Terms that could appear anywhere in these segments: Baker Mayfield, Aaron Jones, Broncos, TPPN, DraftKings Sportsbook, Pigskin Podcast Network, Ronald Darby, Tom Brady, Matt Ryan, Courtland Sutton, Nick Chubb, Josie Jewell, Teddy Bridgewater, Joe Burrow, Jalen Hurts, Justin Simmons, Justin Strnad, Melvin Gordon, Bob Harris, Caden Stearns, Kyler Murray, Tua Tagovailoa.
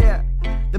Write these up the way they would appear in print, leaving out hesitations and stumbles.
yeah, the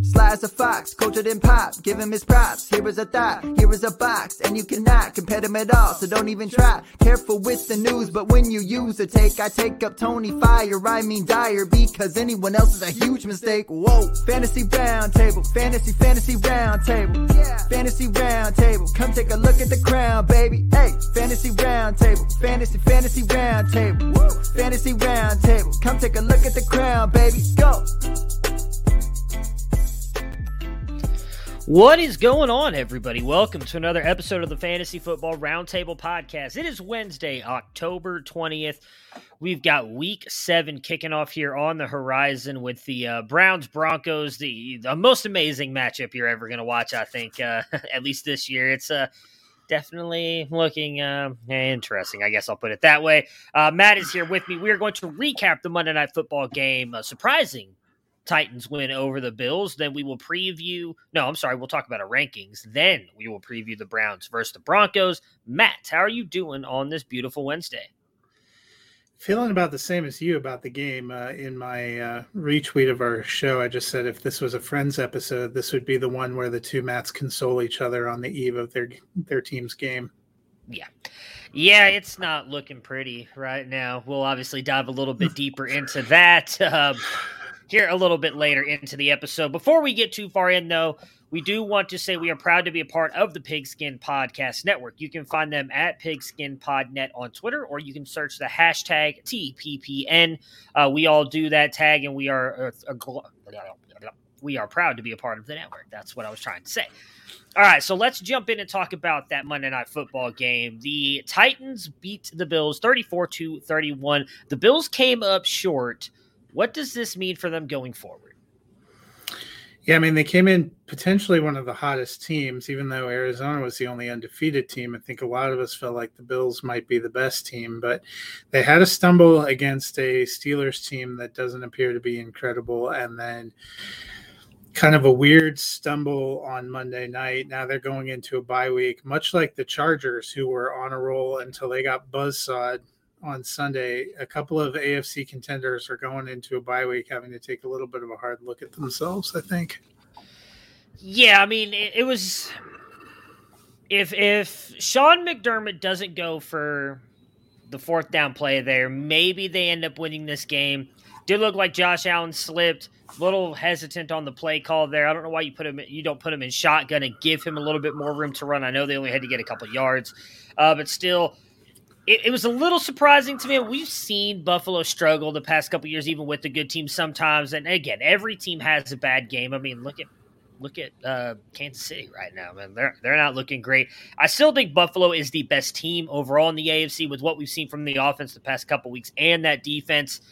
Sly as a fox, cultured in pop, give him his props, here is a thought, here is a box, and you cannot compare them at all, so don't even try, careful with the news, but when you use a take, I take up Tony Fire, I mean Dyer, because anyone else is a huge mistake, whoa, Fantasy Roundtable, Fantasy Roundtable, yeah. Fantasy Roundtable, come take a look at the crown, baby, hey, Fantasy Roundtable, Fantasy Roundtable, woo. Fantasy Roundtable, come take a look at the crown, baby, go! What is going on, everybody? Welcome to another episode of the Fantasy Football Roundtable Podcast. It is Wednesday, October 20th. We've got Week 7 kicking off here on the horizon with the Browns-Broncos, the most amazing matchup you're ever going to watch, I think, at least this year. It's definitely looking interesting, I guess I'll put it that way. Matt is here with me. We are going to recap the Monday Night Football game, surprising Titans win over the Bills, then we will preview... No, I'm sorry, we'll talk about our rankings. Then we will preview the Browns versus the Broncos. Matt, how are you doing on this beautiful Wednesday? Feeling about the same as you about the game. In my retweet of our show, I just said if this was a Friends episode, this would be the one where the two Matts console each other on the eve of their team's game. Yeah, it's not looking pretty right now. We'll obviously dive a little bit deeper into that. Here a little bit later into the episode. Before we get too far in, though, we do want to say we are proud to be a part of the Pigskin Podcast Network. You can find them at PigskinPodNet on Twitter, or you can search the hashtag TPPN. We all do that tag, and we are proud to be a part of the network. That's what I was trying to say. All right, so let's jump in and talk about that Monday Night Football game. The Titans beat the Bills 34-31. The Bills came up short. What does this mean for them going forward? Yeah, I mean, they came in potentially one of the hottest teams, even though Arizona was the only undefeated team. I think a lot of us felt like the Bills might be the best team, but they had a stumble against a Steelers team that doesn't appear to be incredible, and then kind of a weird stumble on Monday night. Now they're going into a bye week, much like the Chargers, who were on a roll until they got buzzsawed on Sunday. A couple of AFC contenders are going into a bye week having to take a little bit of a hard look at themselves, I think. Yeah, I mean, it was... If Sean McDermott doesn't go for the fourth down play there, maybe they end up winning this game. Did look like Josh Allen slipped. A little hesitant on the play call there. I don't know why you don't put him in shotgun and give him a little bit more room to run. I know they only had to get a couple yards. But still... It was a little surprising to me. We've seen Buffalo struggle the past couple years, even with the good teams sometimes. And again, every team has a bad game. I mean, look at Kansas City right now, man. They're not looking great. I still think Buffalo is the best team overall in the AFC with what we've seen from the offense the past couple weeks and that defense.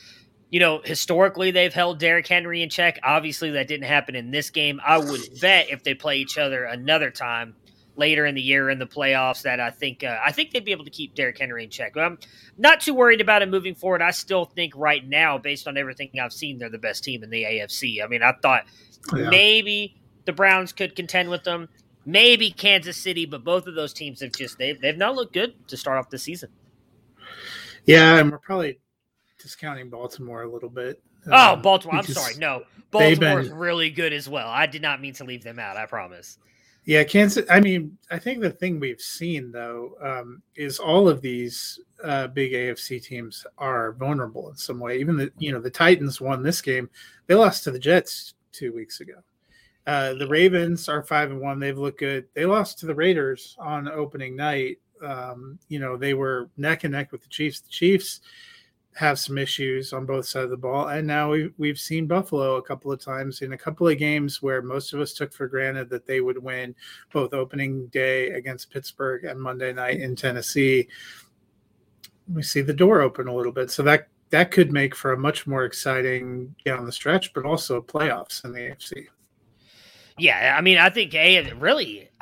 You know, historically, they've held Derrick Henry in check. Obviously, that didn't happen in this game. I would bet if they play each other another time later in the year in the playoffs that I think they'd be able to keep Derrick Henry in check. I'm not too worried about him moving forward. I still think right now, based on everything I've seen, they're the best team in the AFC. I mean, I thought maybe the Browns could contend with them, maybe Kansas City, but both of those teams have just they've not looked good to start off the season. Yeah, and we're probably discounting Baltimore a little bit. Baltimore. I'm sorry. No, Baltimore's really good as well. I did not mean to leave them out, I promise. Yeah, Kansas. I mean, I think the thing we've seen, though, is all of these big AFC teams are vulnerable in some way. Even the Titans won this game. They lost to the Jets 2 weeks ago. The Ravens are 5-1. They've looked good. They lost to the Raiders on opening night. They were neck and neck with the Chiefs. The Chiefs have some issues on both sides of the ball. And now we've seen Buffalo a couple of times in a couple of games where most of us took for granted that they would win, both opening day against Pittsburgh and Monday night in Tennessee. We see the door open a little bit. So that that could make for a much more exciting down the stretch, but also playoffs in the AFC. Yeah, I mean, I think I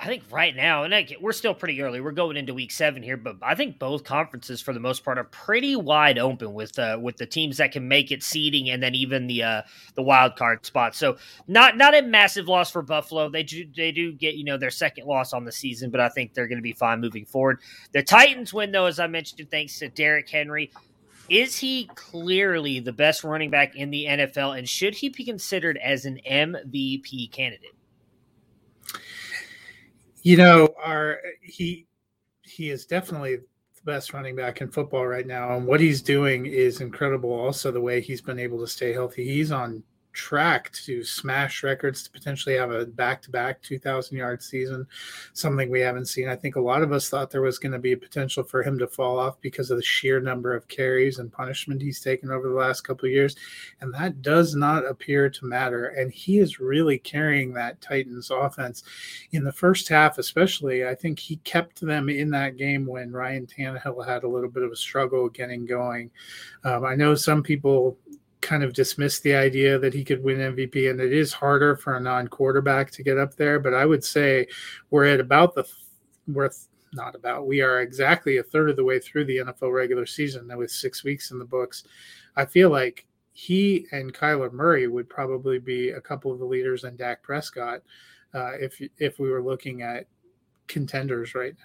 think right now, and we're still pretty early. We're going into week 7 here, but I think both conferences, for the most part, are pretty wide open with the teams that can make it seeding, and then even the wild card spot. So not a massive loss for Buffalo. They do get their second loss on the season, but I think they're going to be fine moving forward. The Titans win, though, as I mentioned, thanks to Derrick Henry. Is he clearly the best running back in the NFL, and should he be considered as an MVP candidate? He is definitely the best running back in football right now, and what he's doing is incredible. Also, the way he's been able to stay healthy, he's on track to smash records, to potentially have a back-to-back 2,000-yard season, something we haven't seen. I think a lot of us thought there was going to be a potential for him to fall off because of the sheer number of carries and punishment he's taken over the last couple of years, and that does not appear to matter. And he is really carrying that Titans offense. In the first half especially, I think he kept them in that game when Ryan Tannehill had a little bit of a struggle getting going. I know some people kind of dismissed the idea that he could win MVP, and it is harder for a non-quarterback to get up there. But I would say we are exactly a third of the way through the NFL regular season, and with 6 weeks in the books, I feel like he and Kyler Murray would probably be a couple of the leaders, in Dak Prescott, if we were looking at contenders right now.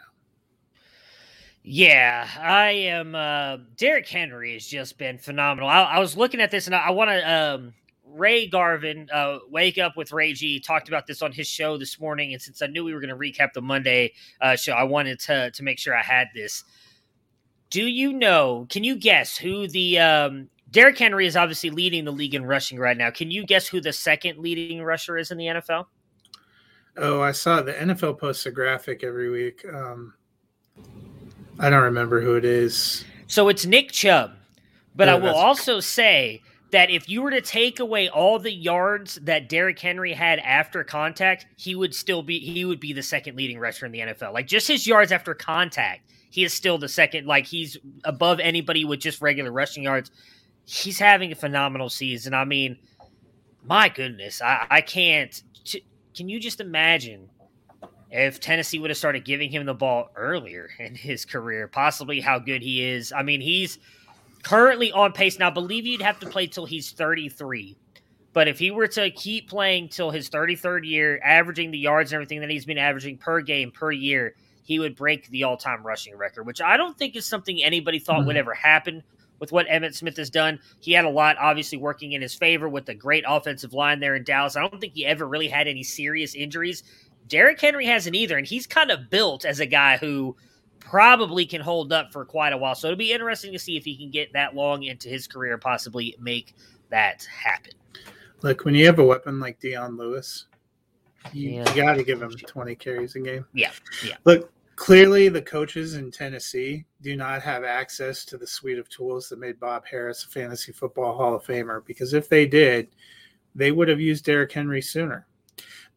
Yeah, I am. Derrick Henry has just been phenomenal. I was looking at this, and I want to Ray Garvin, Wake Up with Ray G, talked about this on his show this morning. And since I knew we were going to recap the Monday show, I wanted to make sure I had this. Do you know, can you guess who the Derrick Henry is obviously leading the league in rushing right now. Can you guess who the second leading rusher is in the NFL? Oh, I saw the NFL posts a graphic every week. I don't remember who it is. So it's Nick Chubb. But yeah, I will also say that if you were to take away all the yards that Derrick Henry had after contact, he would be the second leading rusher in the NFL. Like, just his yards after contact, he is still the second. Like, he's above anybody with just regular rushing yards. He's having a phenomenal season. I mean, my goodness, I can't. Can you just imagine if Tennessee would have started giving him the ball earlier in his career, possibly how good he is? I mean, he's currently on pace. Now, I believe you'd have to play till he's 33. But if he were to keep playing till his 33rd year, averaging the yards and everything that he's been averaging per game, per year, he would break the all-time rushing record, which I don't think is something anybody thought would ever happen with what Emmitt Smith has done. He had a lot, obviously, working in his favor with a great offensive line there in Dallas. I don't think he ever really had any serious injuries. Derrick Henry hasn't either, and he's kind of built as a guy who probably can hold up for quite a while. So it'll be interesting to see if he can get that long into his career and possibly make that happen. Look, when you have a weapon like Dion Lewis, you got to give him 20 carries a game. Yeah. Look, clearly the coaches in Tennessee do not have access to the suite of tools that made Bob Harris a fantasy football Hall of Famer, because if they did, they would have used Derrick Henry sooner.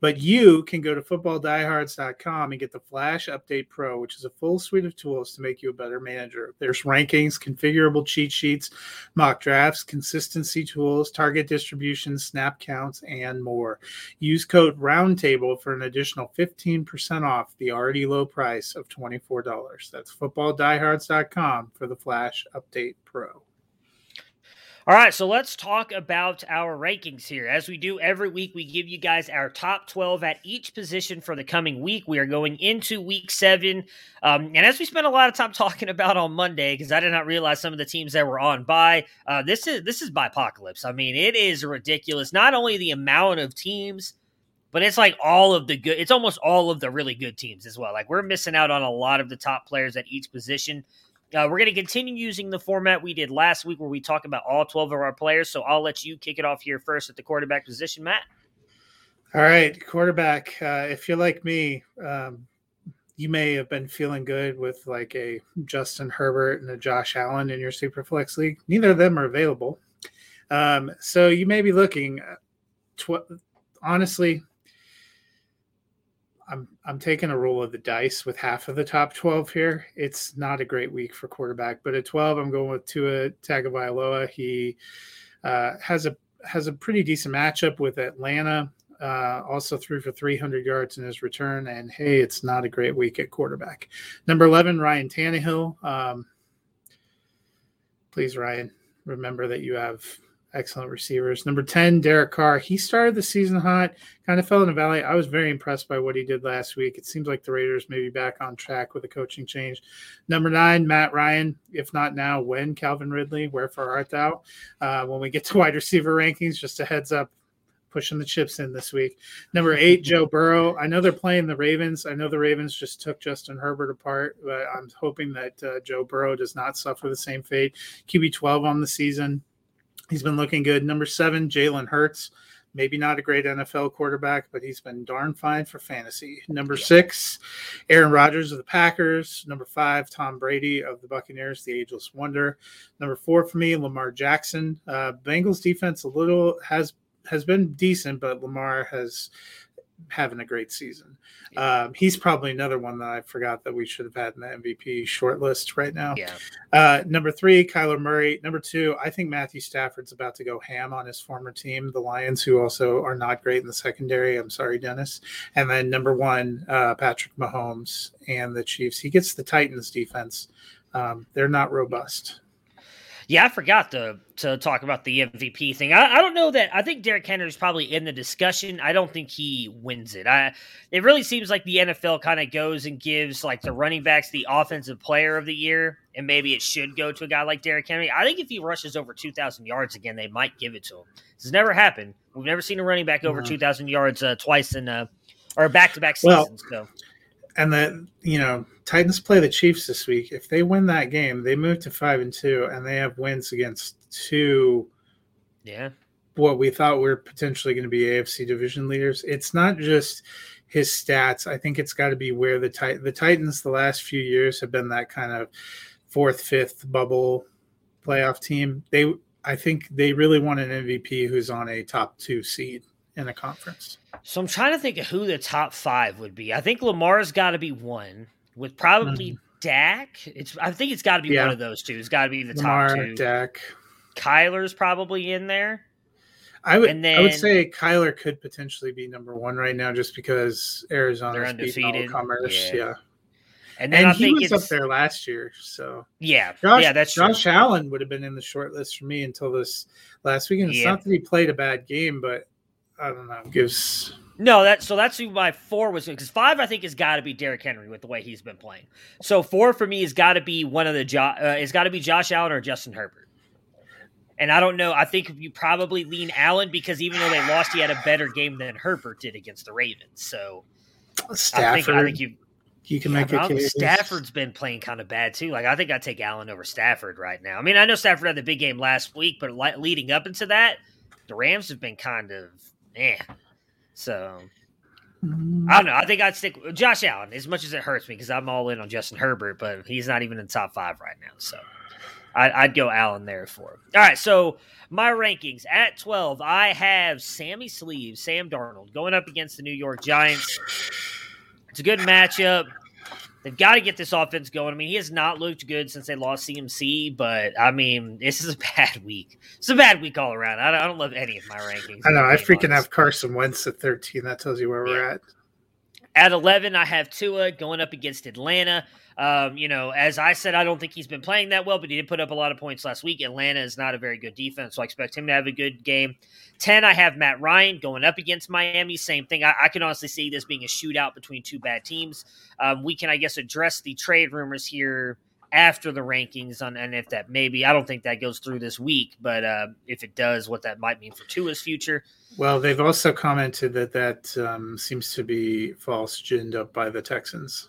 But you can go to footballdiehards.com and get the Flash Update Pro, which is a full suite of tools to make you a better manager. There's rankings, configurable cheat sheets, mock drafts, consistency tools, target distribution, snap counts, and more. Use code ROUNDTABLE for an additional 15% off the already low price of $24. That's footballdiehards.com for the Flash Update Pro. All right, so let's talk about our rankings here. As we do every week, we give you guys our top 12 at each position for the coming week. We are going into week 7. And as we spent a lot of time talking about on Monday, because I did not realize some of the teams that were on bye, this is bye-pocalypse. I mean, it is ridiculous. Not only the amount of teams, but it's like all of the good – it's almost all of the really good teams as well. Like, we're missing out on a lot of the top players at each position. We're going to continue using the format we did last week where we talk about all 12 of our players, so I'll let you kick it off here first at the quarterback position, Matt. All right, quarterback, if you're like me, you may have been feeling good with like a Justin Herbert and a Josh Allen in your Superflex League. Neither of them are available. So you may be looking, honestly, I'm taking a roll of the dice with half of the top 12 here. It's not a great week for quarterback, but at 12, I'm going with Tua Tagovailoa. He has a pretty decent matchup with Atlanta. Also threw for 300 yards in his return, and hey, it's not a great week at quarterback. Number 11, Ryan Tannehill. Please, Ryan, remember that you have excellent receivers. Number 10, Derek Carr. He started the season hot, kind of fell in a valley. I was very impressed by what he did last week. It seems like the Raiders may be back on track with a coaching change. Number 9, Matt Ryan. If not now, when? Calvin Ridley, wherefore art thou? When we get to wide receiver rankings, just a heads up, pushing the chips in this week. Number 8, Joe Burrow. I know they're playing the Ravens. I know the Ravens just took Justin Herbert apart, but I'm hoping that Joe Burrow does not suffer the same fate. QB 12 on the season. He's been looking good. Number 7, Jalen Hurts. Maybe not a great NFL quarterback, but he's been darn fine for fantasy. Number 6, Aaron Rodgers of the Packers. Number 5, Tom Brady of the Buccaneers, the ageless wonder. Number 4 for me, Lamar Jackson. Bengals defense has been decent, but Lamar has having a great season. He's probably another one that I forgot that we should have had in the MVP short list right now. Yeah. Number 3, Kyler Murray. Number 2, I think Matthew Stafford's about to go ham on his former team, the Lions, who also are not great in the secondary. I'm sorry, Dennis. And then number 1, Patrick Mahomes and the Chiefs. He gets the Titans defense. They're not robust. Yeah, I forgot to talk about the MVP thing. I don't know that. I think Derrick Henry's probably in the discussion. I don't think he wins it. It really seems like the NFL kind of goes and gives like the running backs the offensive player of the year, and maybe it should go to a guy like Derrick Henry. I think if he rushes over 2,000 yards again, they might give it to him. This has never happened. We've never seen a running back over 2,000 yards twice in or back-to-back seasons. Well, so. And the, Titans play the Chiefs this week. If they win that game, they move to 5-2, and they have wins against two. Yeah. What we thought were potentially going to be AFC division leaders. It's not just his stats. I think it's got to be where the Titans the last few years have been that kind of fourth, fifth bubble playoff team. I think they really want an MVP who's on a top 2 seed in a conference. So I'm trying to think of who the top 5 would be. I think Lamar's got to be one, with probably Dak. I think it's got to be one of those two. It's got to be the top 2. Dak. Kyler's probably in there. I would say Kyler could potentially be number 1 right now, just because Arizona's beating all comers. Yeah. And then he was up there last year, so Josh Allen would have been in the short list for me until this last weekend. It's not that he played a bad game, but I don't know. That's who my 4 was, because 5 I think has got to be Derrick Henry with the way he's been playing. So 4 for me has got to be one of the it's got to be Josh Allen or Justin Herbert. And I don't know. I think you probably lean Allen, because even though they lost, he had a better game than Herbert did against the Ravens. So Stafford, I think you can make a case. Stafford's been playing kind of bad too. Like, I think I take Allen over Stafford right now. I mean, I know Stafford had the big game last week, but leading up into that, the Rams have been kind of. Yeah, so I don't know. I think I'd stick with Josh Allen, as much as it hurts me, because I'm all in on Justin Herbert, but he's not even in the top 5 right now. So I'd go Allen there for him. All right, so my rankings at 12, I have Sammy Sleeves, Sam Darnold, going up against the New York Giants. It's a good matchup. They've got to get this offense going. I mean, he has not looked good since they lost CMC, but, I mean, this is a bad week. It's a bad week all around. I don't love any of my rankings. I know. I freaking have Carson Wentz at 13. That tells you where we're at. At 11, I have Tua going up against Atlanta. As I said, I don't think he's been playing that well, but he did put up a lot of points last week. Atlanta is not a very good defense, so I expect him to have a good game. 10, I have Matt Ryan going up against Miami. Same thing. I can honestly see this being a shootout between two bad teams. We can, I guess, address the trade rumors here after the rankings, and if that maybe, I don't think that goes through this week, but if it does, what that might mean for Tua's future. Well, they've also commented that seems to be false, ginned up by the Texans.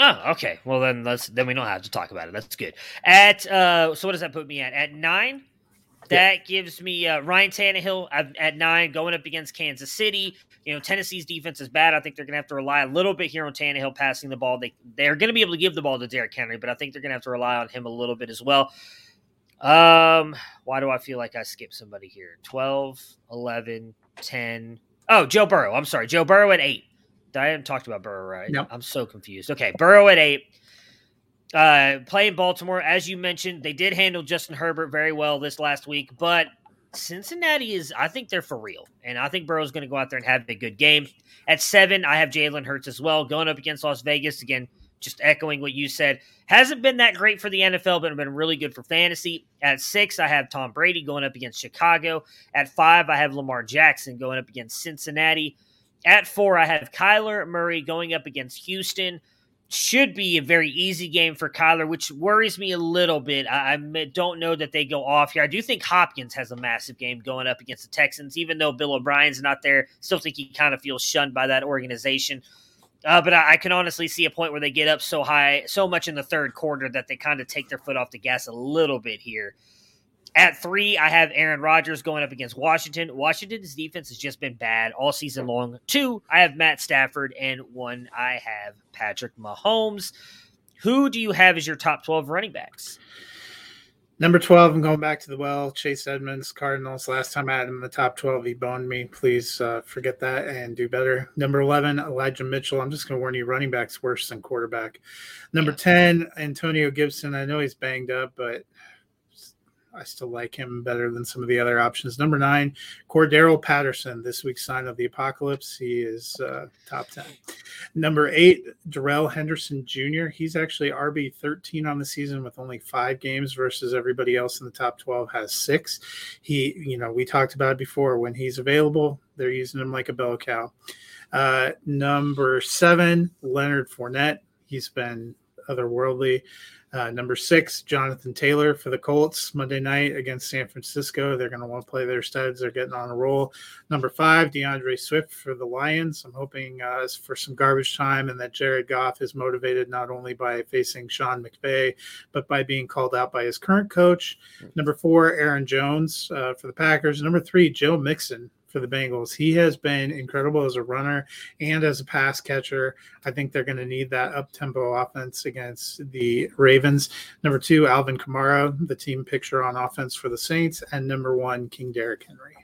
Oh, okay. Well, then we don't have to talk about it. That's good. At so what does that put me at? At 9, that gives me Ryan Tannehill at 9 going up against Kansas City. Tennessee's defense is bad. I think they're going to have to rely a little bit here on Tannehill passing the ball. They're going to be able to give the ball to Derrick Henry, but I think they're going to have to rely on him a little bit as well. Why do I feel like I skipped somebody here? 12, 11, 10. Oh, Joe Burrow. I'm sorry. Joe Burrow at 8. I haven't talked about Burrow, right? No. I'm so confused. Okay, Burrow at 8. Playing Baltimore, as you mentioned, they did handle Justin Herbert very well this last week, but Cincinnati is, I think they're for real, and I think Burrow's going to go out there and have a good game. At 7, I have Jalen Hurts as well, going up against Las Vegas. Again, just echoing what you said. Hasn't been that great for the NFL, but been really good for fantasy. At 6, I have Tom Brady going up against Chicago. At 5, I have Lamar Jackson going up against Cincinnati. At 4, I have Kyler Murray going up against Houston. Should be a very easy game for Kyler, which worries me a little bit. I don't know that they go off here. I do think Hopkins has a massive game going up against the Texans, even though Bill O'Brien's not there. Still think he kind of feels shunned by that organization. But I can honestly see a point where they get up so high, so much in the third quarter that they kind of take their foot off the gas a little bit here. At 3, I have Aaron Rodgers going up against Washington. Washington's defense has just been bad all season long. 2, I have Matt Stafford. And 1, I have Patrick Mahomes. Who do you have as your top 12 running backs? Number 12, I'm going back to the well. Chase Edmonds, Cardinals. Last time I had him in the top 12, he boned me. Please forget that and do better. Number 11, Elijah Mitchell. I'm just going to warn you, running back's worse than quarterback. Number 10, Antonio Gibson. I know he's banged up, but I still like him better than some of the other options. Number 9, Cordero Patterson, this week's sign of the apocalypse. He is top 10. Number 8, Darrell Henderson Jr. He's actually RB 13 on the season with only 5 games versus everybody else in the top 12 has 6. He, you know, we talked about it before. When he's available, they're using him like a bell cow. Number 7, Leonard Fournette. He's been otherworldly. Number 6, Jonathan Taylor for the Colts Monday night against San Francisco. They're going to want to play their studs. They're getting on a roll. Number 5, DeAndre Swift for the Lions. I'm hoping for some garbage time and that Jared Goff is motivated not only by facing Sean McVay, but by being called out by his current coach. Number 4, Aaron Jones for the Packers. Number 3, Joe Mixon for the Bengals. He has been incredible as a runner and as a pass catcher. I think they're going to need that up-tempo offense against the Ravens. Number 2, Alvin Kamara, the team picture on offense for the Saints. And number 1, King Derrick Henry.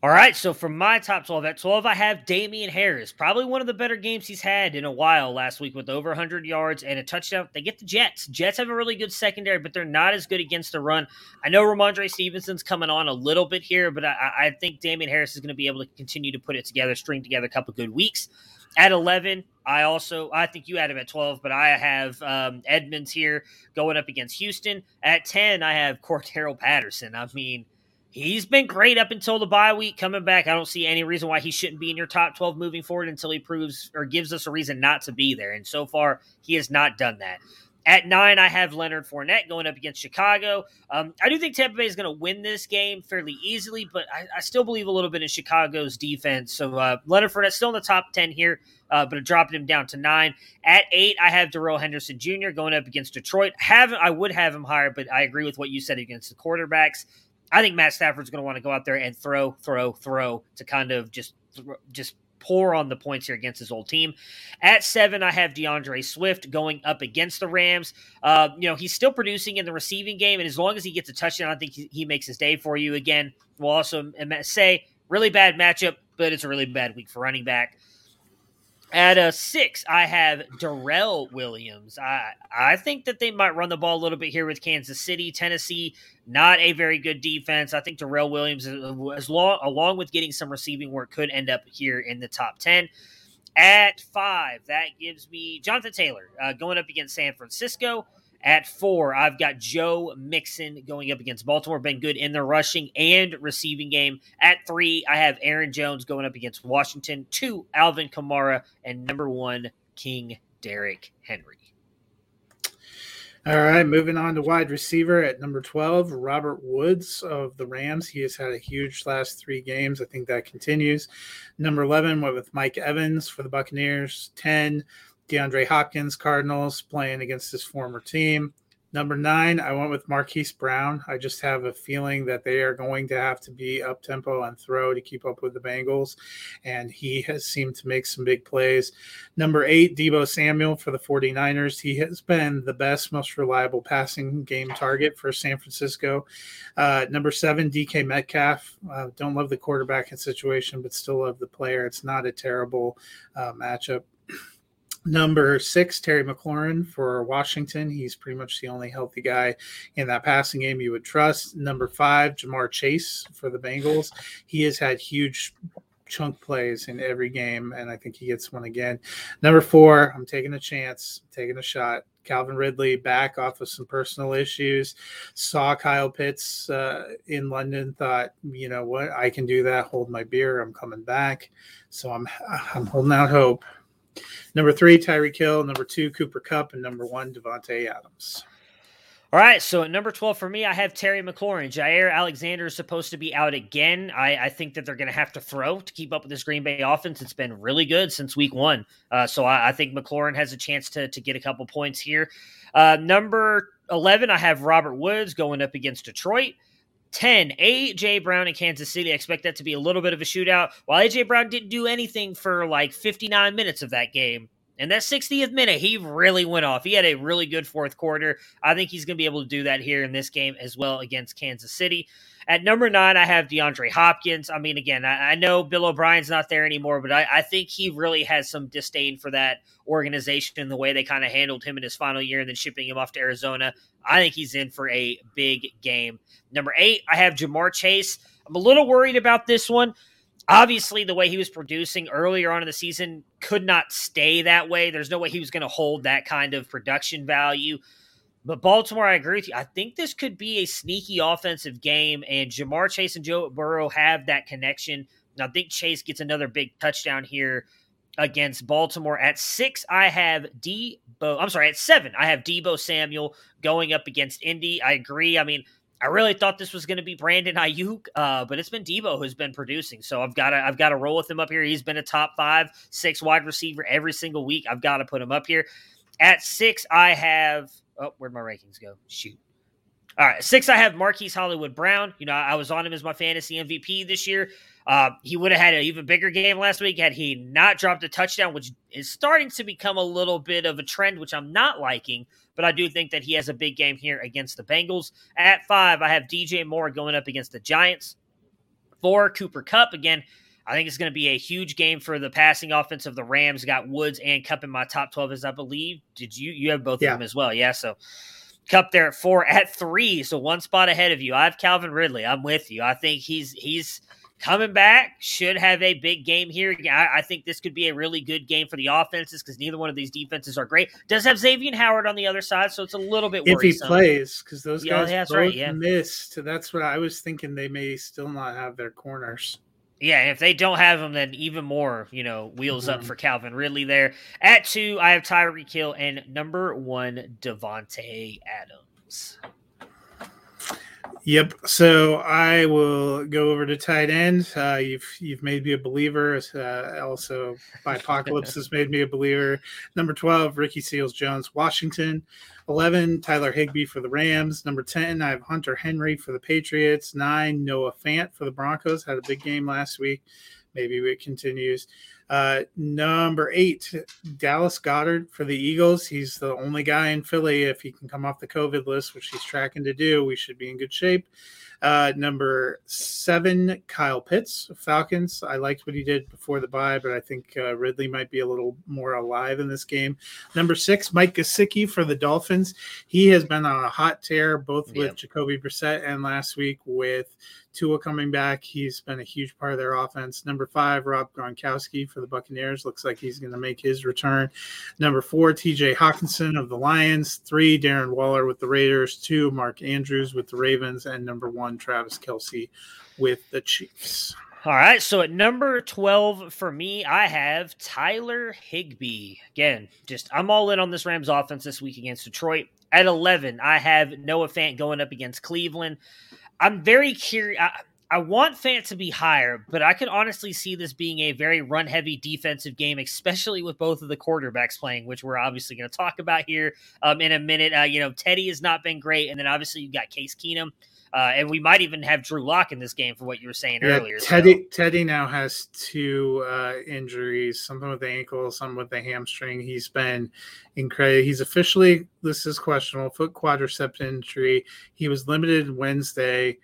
All right, so for my top 12, at 12, I have Damian Harris. Probably one of the better games he's had in a while last week with over 100 yards and a touchdown. They get the Jets. Jets have a really good secondary, but they're not as good against the run. I know Ramondre Stevenson's coming on a little bit here, but I think Damian Harris is going to be able to continue to put it together, string together a couple good weeks. At 11, I think you had him at 12, but I have Edmonds here going up against Houston. At 10, I have Cordero Patterson. I mean, he's been great up until the bye week. Coming back, I don't see any reason why he shouldn't be in your top 12 moving forward until he proves or gives us a reason not to be there. And so far, he has not done that. At 9, I have Leonard Fournette going up against Chicago. I do think Tampa Bay is going to win this game fairly easily, but I still believe a little bit in Chicago's defense. So Leonard Fournette still in the top 10 here, but dropping him down to 9. At 8, I have Darrell Henderson Jr. going up against Detroit. I would have him higher, but I agree with what you said against the quarterbacks. I think Matt Stafford's going to want to go out there and throw to kind of just pour on the points here against his old team. At 7, I have DeAndre Swift going up against the Rams. He's still producing in the receiving game, and as long as he gets a touchdown, I think he makes his day for you. Again, we'll also say really bad matchup, but it's a really bad week for running back. At 6, I have Darrell Williams. I think that they might run the ball a little bit here with Kansas City. Tennessee, not a very good defense. I think Darrell Williams, along with getting some receiving work, could end up here in the top 10. At 5, that gives me Jonathan Taylor going up against San Francisco. At 4, I've got Joe Mixon going up against Baltimore. Been good in the rushing and receiving game. At 3, I have Aaron Jones going up against Washington. 2, Alvin Kamara. And number 1, King Derrick Henry. All right, moving on to wide receiver at number 12, Robert Woods of the Rams. He has had a huge last 3 games. I think that continues. Number 11, went with Mike Evans for the Buccaneers. 10, DeAndre Hopkins, Cardinals, playing against his former team. Number 9, I went with Marquise Brown. I just have a feeling that they are going to have to be up-tempo and throw to keep up with the Bengals, and he has seemed to make some big plays. Number 8, Deebo Samuel for the 49ers. He has been the best, most reliable passing game target for San Francisco. Number 7, DK Metcalf. Don't love the quarterback situation, but still love the player. It's not a terrible matchup. Number 6, Terry McLaurin for Washington. He's pretty much the only healthy guy in that passing game you would trust. Number 5, Jamar Chase for the Bengals. He has had huge chunk plays in every game, and I think he gets one again. Number 4, I'm taking a chance, taking a shot. Calvin Ridley back off of some personal issues, saw Kyle Pitts in London, thought, you know what, I can do that, hold my beer, I'm coming back. So I'm holding out hope. Number 3, Tyreek Hill. Number 2, Cooper Kupp. And number 1, Devontae Adams. All right, so at number 12 for me, I have Terry McLaurin. Jair Alexander is supposed to be out again. I think that they're going to have to throw to keep up with this Green Bay offense. It's been really good since week one. So I think McLaurin has a chance to get a couple points here. Number 11, I have Robert Woods going up against Detroit. 10, A.J. Brown in Kansas City. I expect that to be a little bit of a shootout. While A.J. Brown didn't do anything for like 59 minutes of that game, and that 60th minute, he really went off. He had a really good fourth quarter. I think he's going to be able to do that here in this game as well against Kansas City. At number 9, I have DeAndre Hopkins. I mean, again, I know Bill O'Brien's not there anymore, but I think he really has some disdain for that organization and the way they kind of handled him in his final year and then shipping him off to Arizona. I think he's in for a big game. Number 8, I have Jamar Chase. I'm a little worried about this one. Obviously, the way he was producing earlier on in the season could not stay that way. There's no way he was going to hold that kind of production value. But Baltimore, I agree with you. I think this could be a sneaky offensive game, and Jamar Chase and Joe Burrow have that connection. And I think Chase gets another big touchdown here against Baltimore. At 6, I have at 7, I have Deebo Samuel going up against Indy. I agree. I mean, I really thought this was going to be Brandon Ayuk, but it's been Deebo who's been producing. So I've got to roll with him up here. He's been a top 5, 6 wide receiver every single week. I've got to put him up here. At 6, I have – oh, where'd my rankings go? Shoot. All right, 6, I have Marquise Hollywood Brown. You know, I was on him as my fantasy MVP this year. He would have had an even bigger game last week had he not dropped a touchdown, which is starting to become a little bit of a trend, which I'm not liking. But I do think that he has a big game here against the Bengals. At 5, I have DJ Moore going up against the Giants. 4, Cooper Kupp. Again, I think it's going to be a huge game for the passing offense of the Rams. Got Woods and Kupp in my top 12, as I believe. Did you have both of them as well? Yeah, so Kupp there at 4. At 3, so one spot ahead of you, I have Calvin Ridley. I'm with you. I think he's coming back, should have a big game here. I think this could be a really good game for the offenses because neither one of these defenses are great. Does have Xavier Howard on the other side, so it's a little bit worrisome. If he plays, because those guys missed. That's what I was thinking. They may still not have their corners. Yeah, and if they don't have him, then even more, wheels up for Calvin Ridley there. At 2, I have Tyreek Hill and number 1, Devontae Adams. Yep. So I will go over to tight end. You've made me a believer. Also, Bipocalypse has made me a believer. Number 12, Ricky Seals-Jones, Washington. 11, Tyler Higbee for the Rams. Number 10, I have Hunter Henry for the Patriots. 9, Noah Fant for the Broncos. Had a big game last week. Maybe it continues. Number 8, Dallas Goedert for the Eagles. He's the only guy in Philly. If he can come off the COVID list, which he's tracking to do, we should be in good shape. Number 7, Kyle Pitts, Falcons. I liked what he did before the bye, but I think Ridley might be a little more alive in this game. Number 6, Mike Gesicki for the Dolphins. He has been on a hot tear, both with Jacoby Brissett and last week with Tua coming back. He's been a huge part of their offense. Number 5, Rob Gronkowski for the Buccaneers. Looks like he's going to make his return. Number 4, TJ Hawkinson of the Lions. 3, Darren Waller with the Raiders. 2, Mark Andrews with the Ravens. And number 1, Travis Kelce with the Chiefs. All right, so at number 12 for me, I have Tyler Higbee. Again, I'm all in on this Rams offense this week against Detroit. At 11, I have Noah Fant going up against Cleveland. I'm very curious. I want Fant to be higher, but I could honestly see this being a very run-heavy defensive game, especially with both of the quarterbacks playing, which we're obviously going to talk about here in a minute. Teddy has not been great, and then obviously you've got Case Keenum, and we might even have Drew Lock in this game for what you were saying earlier. Teddy now has two injuries, something with the ankle, something with the hamstring. He's been incredible. He's officially listed as questionable, foot quadricep injury. He was limited Wednesday.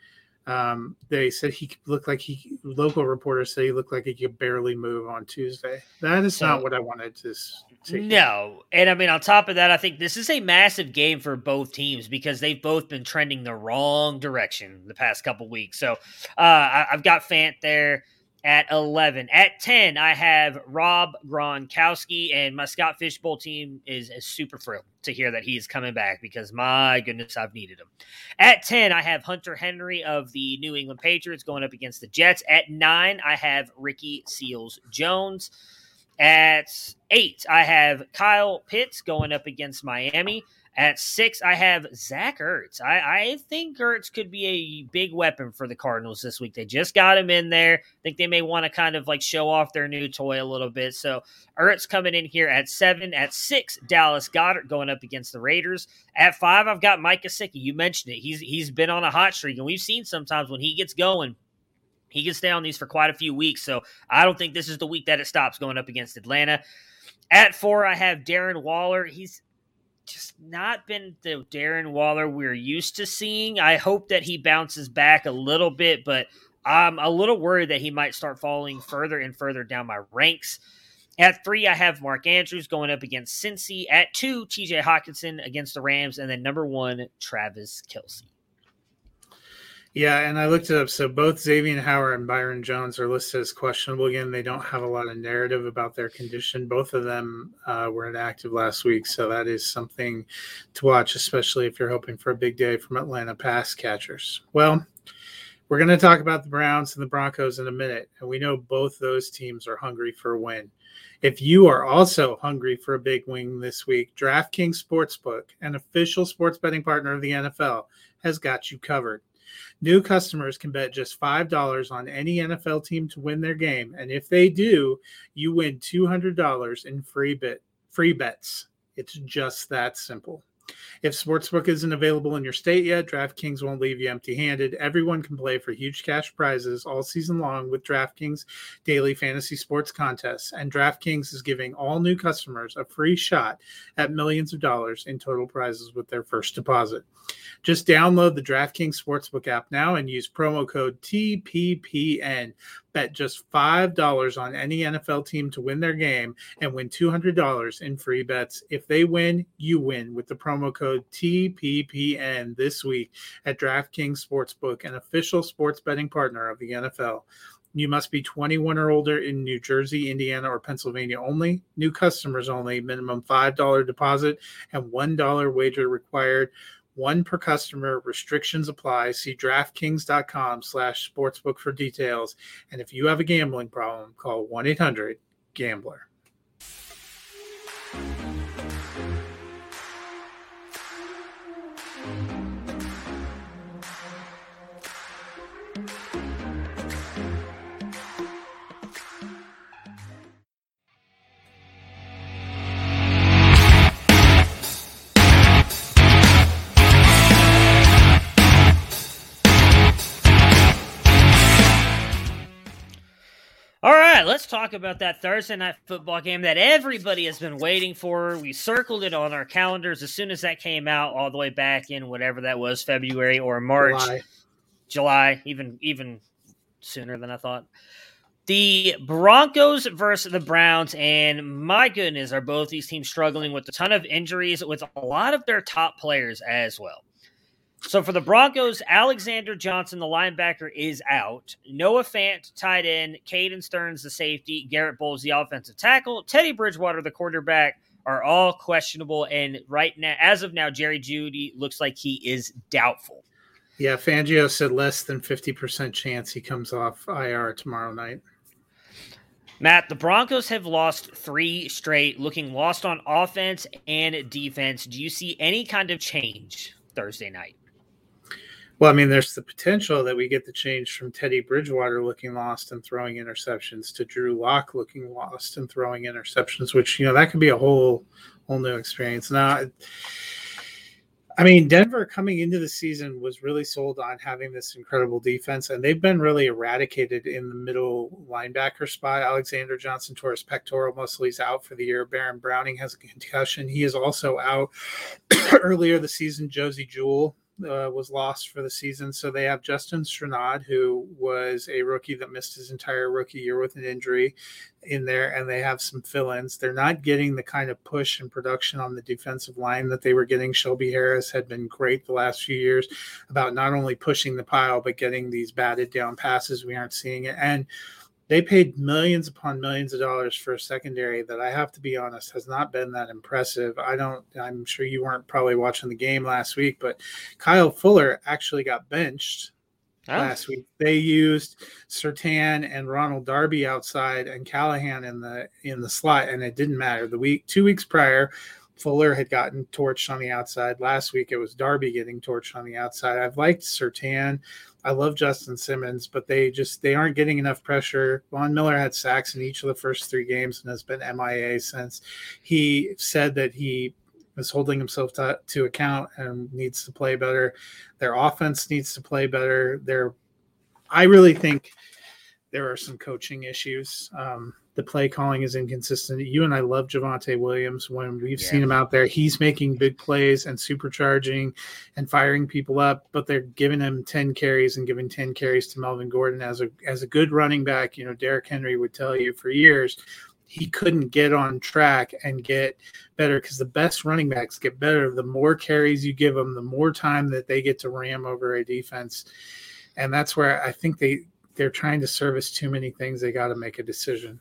They said local reporters said he looked like he could barely move on Tuesday. That is not what I wanted to see. No. And I mean, on top of that, I think this is a massive game for both teams because they've both been trending the wrong direction the past couple weeks. So, I've got Fant there at 11. At 10, I have Rob Gronkowski, and my Scott Fishbowl team is super thrilled to hear that he is coming back because, my goodness, I've needed him. At 10, I have Hunter Henry of the New England Patriots going up against the Jets. At 9, I have Ricky Seals-Jones. At 8, I have Kyle Pitts going up against Miami. At 6, I have Zach Ertz. I think Ertz could be a big weapon for the Cardinals this week. They just got him in there. I think they may want to kind of like show off their new toy a little bit. So Ertz coming in here at 7. At 6, Dallas Goedert going up against the Raiders. At 5, I've got Mike Gesicki. You mentioned it. He's been on a hot streak, and we've seen sometimes when he gets going, he can stay on these for quite a few weeks. So I don't think this is the week that it stops going up against Atlanta. At 4, I have Darren Waller. He's just not been the Darren Waller we're used to seeing. I hope that he bounces back a little bit, but I'm a little worried that he might start falling further and further down my ranks. At 3, I have Mark Andrews going up against Cincy. At 2, TJ Hawkinson against the Rams. And then number 1, Travis Kelce. Yeah, and I looked it up. So both Xavier Howard and Byron Jones are listed as questionable again. They don't have a lot of narrative about their condition. Both of them were inactive last week, so that is something to watch, especially if you're hoping for a big day from Atlanta pass catchers. Well, we're going to talk about the Browns and the Broncos in a minute, and we know both those teams are hungry for a win. If you are also hungry for a big win this week, DraftKings Sportsbook, an official sports betting partner of the NFL, has got you covered. New customers can bet just $5 on any NFL team to win their game, and if they do, you win $200 in free bets. It's just that simple. If Sportsbook isn't available in your state yet, DraftKings won't leave you empty-handed. Everyone can play for huge cash prizes all season long with DraftKings Daily Fantasy Sports Contests, and DraftKings is giving all new customers a free shot at millions of dollars in total prizes with their first deposit. Just download the DraftKings Sportsbook app now and use promo code TPPN. Bet just $5 on any NFL team to win their game and win $200 in free bets. If they win, you win with the promo code TPPN this week at DraftKings Sportsbook, an official sports betting partner of the NFL. You must be 21 or older in New Jersey, Indiana, or Pennsylvania only. New customers only. Minimum $5 deposit and $1 wager required. One per customer. Restrictions apply. See DraftKings.com/sportsbook for details. And if you have a gambling problem, call 1-800-GAMBLER. Let's talk about that Thursday night football game that everybody has been waiting for. We circled it on our calendars as soon as that came out, all the way back in whatever that was, February or March, July, even sooner than I thought. The Broncos versus the Browns, and my goodness, are both these teams struggling with a ton of injuries with a lot of their top players as well. So for the Broncos, Alexander Johnson, the linebacker, is out. Noah Fant, tight end. Caden Stearns, the safety. Garrett Bowles, the offensive tackle. Teddy Bridgewater, the quarterback, are all questionable. And right now, as of now, Jerry Jeudy looks like he is doubtful. Yeah, Fangio said less than 50% chance he comes off IR tomorrow night. Matt, the Broncos have lost 3 straight, looking lost on offense and defense. Do you see any kind of change Thursday night? Well, I mean, there's the potential that we get the change from Teddy Bridgewater looking lost and throwing interceptions to Drew Lock looking lost and throwing interceptions, which, you know, that could be a whole new experience. Now, I mean, Denver coming into the season was really sold on having this incredible defense, and they've been really eradicated in the middle linebacker spot. Alexander Johnson tore his pectoral muscle. He's out for the year. Baron Browning has a concussion. He is also out. Earlier this season, Josie Jewell was lost for the season. So they have Justin Strnad, who was a rookie that missed his entire rookie year with an injury, in there, and they have some fill-ins. They're not getting the kind of push and production on the defensive line that they were getting. Shelby Harris had been great the last few years about not only pushing the pile, but getting these batted down passes. We aren't seeing it. And they paid millions upon millions of dollars for a secondary that, I have to be honest, has not been that impressive. I'm sure you weren't probably watching the game last week, but Kyle Fuller actually got benched last week. They used Surtain and Ronald Darby outside and Callahan in the slot, and it didn't matter. The week 2 weeks prior, Fuller had gotten torched on the outside. Last week, it was Darby getting torched on the outside. I've liked Surtain. I love Justin Simmons, but they aren't getting enough pressure. Von Miller had sacks in each of the first three games and has been MIA since. He said that he was holding himself to account and needs to play better. Their offense needs to play better. I really think there are some coaching issues. The play calling is inconsistent. You and I love Javonte Williams. When we've seen him out there, he's making big plays and supercharging and firing people up, but they're giving him 10 carries and giving 10 carries to Melvin Gordon. As a good running back, you know, Derrick Henry would tell you for years, he couldn't get on track and get better, because the best running backs get better. The more carries you give them, the more time that they get to ram over a defense. And that's where I think they're trying to service too many things. They got to make a decision.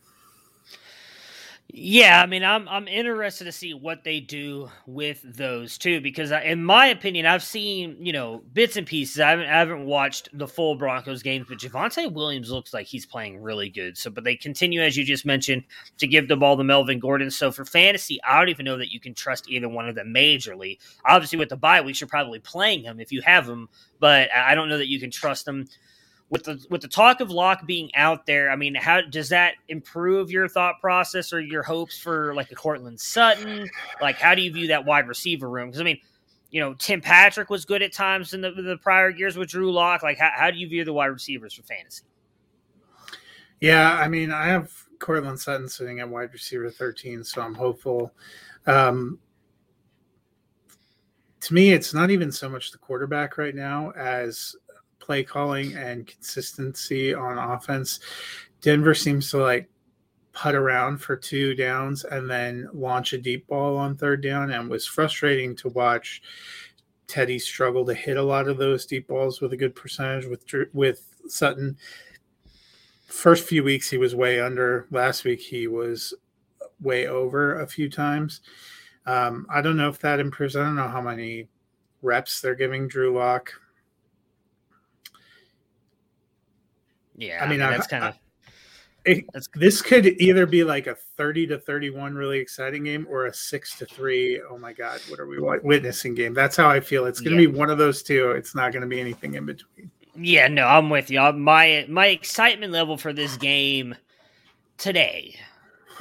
Yeah, I mean, I'm interested to see what they do with those two, because in my opinion, I've seen, you know, bits and pieces. I haven't watched the full Broncos games, but Javonte Williams looks like he's playing really good. So, but they continue, as you just mentioned, to give the ball to Melvin Gordon. So for fantasy, I don't even know that you can trust either one of them majorly. Obviously, with the bye week, you're probably playing him if you have him, but I don't know that you can trust them. With the talk of Locke being out there, I mean, how does that improve your thought process or your hopes for, like, a Courtland Sutton? Like, how do you view that wide receiver room? Because, I mean, you know, Tim Patrick was good at times in the prior years with Drew Locke. Like, how do you view the wide receivers for fantasy? Yeah, I mean, I have Courtland Sutton sitting at wide receiver 13, so I'm hopeful. To me, it's not even so much the quarterback right now as – play calling and consistency on offense. Denver seems to like putt around for two downs and then launch a deep ball on third down, and it was frustrating to watch Teddy struggle to hit a lot of those deep balls with a good percentage. With Sutton, first few weeks he was way under. Last week he was way over a few times. I don't know if that improves. I don't know how many reps they're giving Drew Lock. Yeah, I mean that's kind of this could either be like a 30-31 really exciting game or a 6-3. Oh my God, what are we witnessing game? That's how I feel. It's going to be one of those two. It's not going to be anything in between. Yeah, no, I'm with you. My excitement level for this game today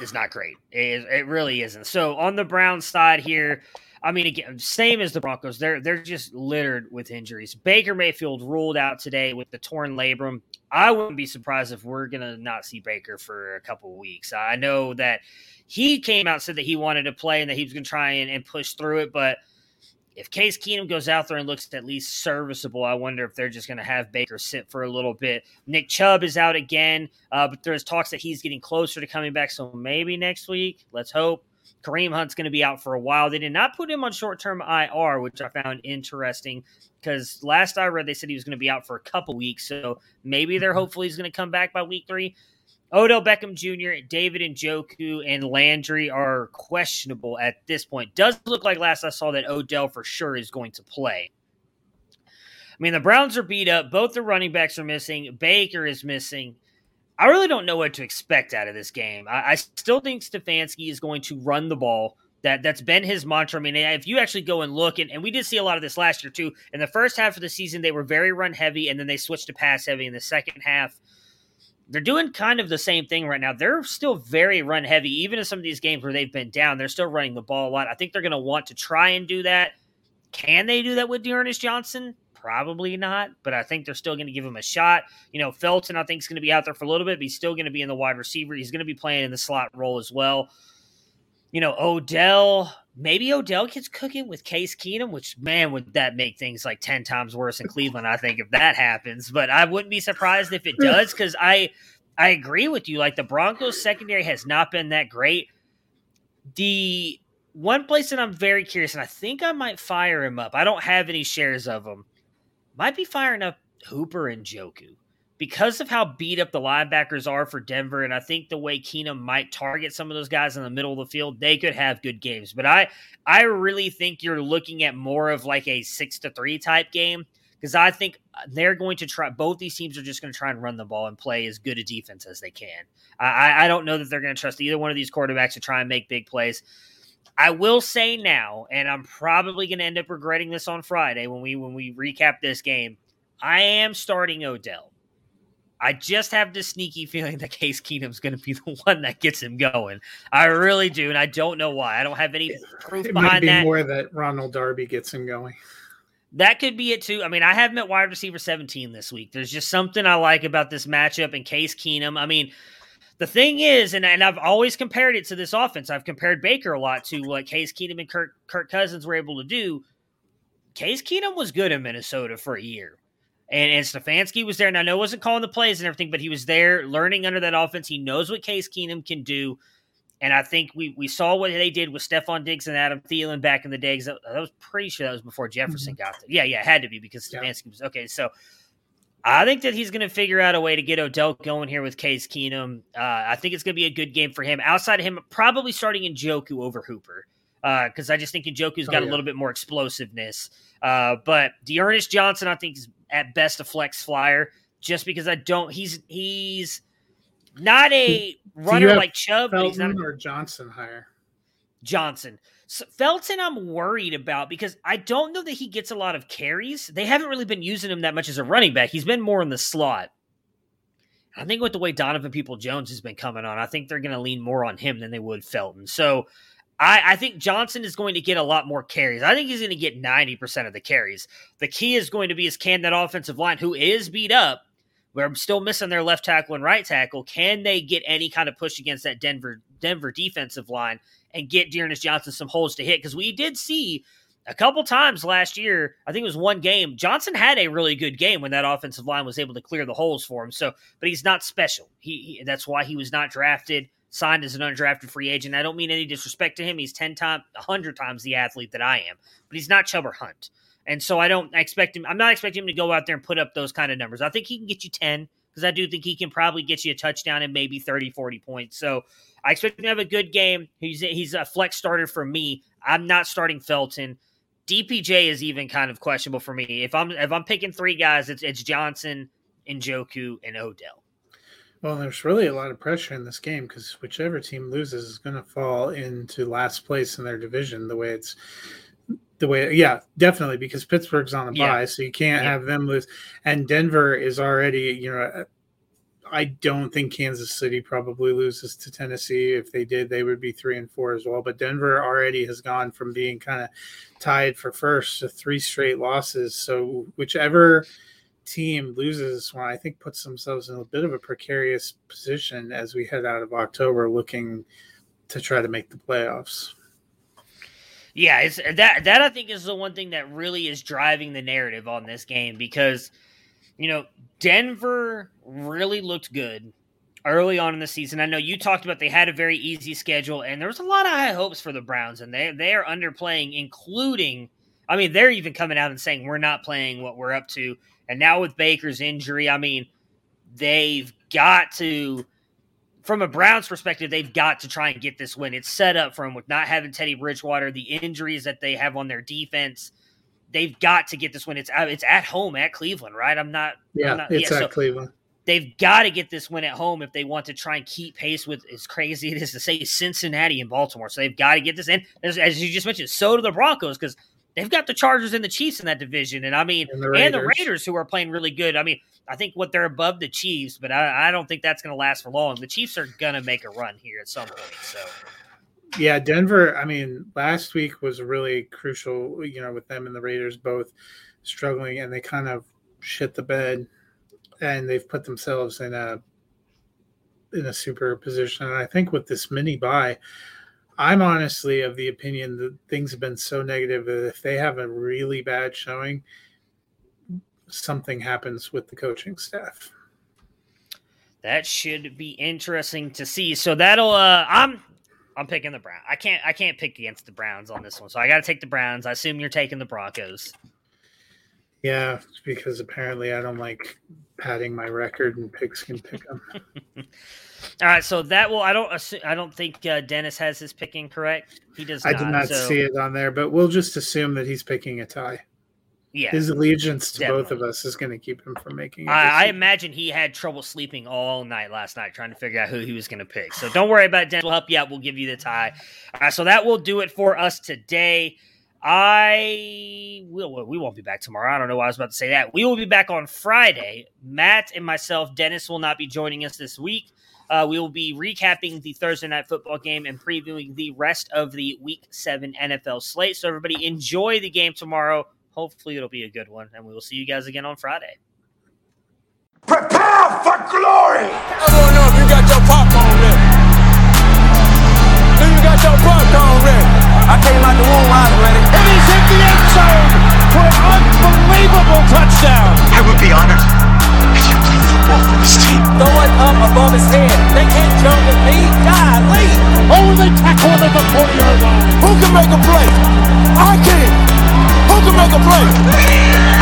is not great. It really isn't. So on the Browns side here, I mean, again, same as the Broncos. They're just littered with injuries. Baker Mayfield ruled out today with the torn labrum. I wouldn't be surprised if we're going to not see Baker for a couple of weeks. I know that he came out and said that he wanted to play and that he was going to try and push through it, but if Case Keenum goes out there and looks at least serviceable, I wonder if they're just going to have Baker sit for a little bit. Nick Chubb is out again, but there's talks that he's getting closer to coming back, so maybe next week. Let's hope. Kareem Hunt's going to be out for a while. They did not put him on short-term IR, which I found interesting because last I read, they said he was going to be out for a couple weeks. So maybe they're hopefully he's going to come back by week 3. Odell Beckham Jr., David Njoku, and Landry are questionable at this point. Does look like last I saw that Odell for sure is going to play. I mean, the Browns are beat up. Both the running backs are missing. Baker is missing. I really don't know what to expect out of this game. I still think Stefanski is going to run the ball That's been his mantra. I mean, if you actually go and look, and we did see a lot of this last year too, in the first half of the season, they were very run heavy, and then they switched to pass heavy in the second half. They're doing kind of the same thing right now. They're still very run heavy, even in some of these games where they've been down. They're still running the ball a lot. I think they're going to want to try and do that. Can they do that with Dearness Johnson? Probably not, but I think they're still going to give him a shot. You know, Felton, I think, is going to be out there for a little bit, but he's still going to be in the wide receiver. He's going to be playing in the slot role as well. You know, Odell, maybe Odell gets cooking with Case Keenum, which, man, would that make things like 10 times worse in Cleveland, I think, if that happens. But I wouldn't be surprised if it does, because I agree with you. Like, the Broncos secondary has not been that great. The one place that I'm very curious, and I think I might fire him up. I don't have any shares of him. Might be firing up Hooper and Njoku, because of how beat up the linebackers are for Denver, and I think the way Keenum might target some of those guys in the middle of the field, they could have good games. But I really think you're looking at more of like a 6-3 type game, because I think they're going to try – both these teams are just going to try and run the ball and play as good a defense as they can. I don't know that they're going to trust either one of these quarterbacks to try and make big plays. I will say now, and I'm probably going to end up regretting this on Friday when we recap this game, I am starting Odell. I just have this sneaky feeling that Case Keenum's going to be the one that gets him going. I really do, and I don't know why. I don't have any proof behind that. It might be that. More that Ronald Darby gets him going. That could be it, too. I mean, I have him at wide receiver 17 this week. There's just something I like about this matchup and Case Keenum. I mean, the thing is, and I've always compared it to this offense. I've compared Baker a lot to what Case Keenum and Kirk Cousins were able to do. Case Keenum was good in Minnesota for a year. And Stefanski was there. Now, I know he wasn't calling the plays and everything, but he was there learning under that offense. He knows what Case Keenum can do. And I think we saw what they did with Stephon Diggs and Adam Thielen back in the days. I was pretty sure that was before Jefferson got there. Yeah, it had to be because Stefanski was – okay, so I think that he's going to figure out a way to get Odell going here with Case Keenum. I think it's going to be a good game for him. Outside of him, probably starting Njoku over Hooper, because I just think Njoku's got a little bit more explosiveness. But Dearness Johnson, I think, is – at best a flex flyer, just because I don't. He's not a runner like Chubb. Felton, but he's not or Johnson higher. Johnson. So Felton, I'm worried about because I don't know that he gets a lot of carries. They haven't really been using him that much as a running back. He's been more in the slot. I think with the way Donovan Peoples-Jones has been coming on, I think they're going to lean more on him than they would Felton. So I think Johnson is going to get a lot more carries. I think he's going to get 90% of the carries. The key is going to be is can that offensive line, who is beat up, where I'm still missing their left tackle and right tackle, can they get any kind of push against that Denver defensive line and get Dearness Johnson some holes to hit? Because we did see a couple times last year, I think it was one game, Johnson had a really good game when that offensive line was able to clear the holes for him. So, but he's not special. He that's why he was not drafted. Signed as an undrafted free agent. I don't mean any disrespect to him. He's 100 times the athlete that I am, but he's not Chubb or Hunt. And so I'm not expecting him to go out there and put up those kind of numbers. I think he can get you 10 because I do think he can probably get you a touchdown and maybe 30, 40 points. So I expect him to have a good game. He's a flex starter for me. I'm not starting Felton. DPJ is even kind of questionable for me. If I'm picking three guys, it's Johnson, Njoku, and Odell. Well, there's really a lot of pressure in this game because whichever team loses is going to fall into last place in their division. Definitely, because Pittsburgh's on a bye, so you can't have them lose. And Denver is already, I don't think Kansas City probably loses to Tennessee. If they did, they would be 3-4 as well. But Denver already has gone from being kind of tied for first to three straight losses. So whichever team loses this one, I think, puts themselves in a bit of a precarious position as we head out of October looking to try to make the playoffs. Yeah, it's that I think is the one thing that really is driving the narrative on this game because, Denver really looked good early on in the season. I know you talked about they had a very easy schedule, and there was a lot of high hopes for the Browns, and they are underplaying, including – I mean, they're even coming out and saying we're not playing what we're up to. And now with Baker's injury, I mean, they've got to, from a Browns perspective, they've got to try and get this win. It's set up for them with not having Teddy Bridgewater, the injuries that they have on their defense. They've got to get this win. It's at home at Cleveland, right? I'm not. Yeah, it's at Cleveland. They've got to get this win at home if they want to try and keep pace with, as crazy it is to say, Cincinnati and Baltimore. So they've got to get this in. As you just mentioned, so do the Broncos, because they've got the Chargers and the Chiefs in that division. And, I mean, and the Raiders, who are playing really good. I mean, I think what they're above the Chiefs, but I don't think that's going to last for long. The Chiefs are going to make a run here at some point. So, yeah, Denver, I mean, last week was really crucial, you know, with them and the Raiders both struggling, and they kind of shit the bed. And they've put themselves in a super position. And I think with this mini bye, I'm honestly of the opinion that things have been so negative that if they have a really bad showing, something happens with the coaching staff. That should be interesting to see. So that'll I'm picking the Browns. I can't pick against the Browns on this one. So I got to take the Browns. I assume you're taking the Broncos. Yeah, because apparently I don't like padding my record, and picks can pick them. All right, so that will. I don't think Dennis has his picking correct. He does. I did not see it on there, but we'll just assume that he's picking a tie. Yeah, his allegiance to both of us is going to keep him from making it. I imagine he had trouble sleeping all night last night trying to figure out who he was going to pick. So don't worry about it, Dennis. We'll help you out. We'll give you the tie. All right, so that will do it for us today. We won't be back tomorrow. I don't know why I was about to say that. We will be back on Friday. Matt and myself, Dennis, will not be joining us this week. We will be recapping the Thursday night football game and previewing the rest of the Week 7 NFL slate. So everybody enjoy the game tomorrow. Hopefully it'll be a good one, and we will see you guys again on Friday. Prepare for glory! I don't know if you got your popcorn ready. Do you got your popcorn ready? I came out the womb, I was ready. And he's hit the end zone for an unbelievable touchdown. I would be honored if you played football for this team. Throw it up above his head. They can't jump with me. Golly. Oh, they tackle him at the 40-yard line. Who can make a play? I can. Who can make a play?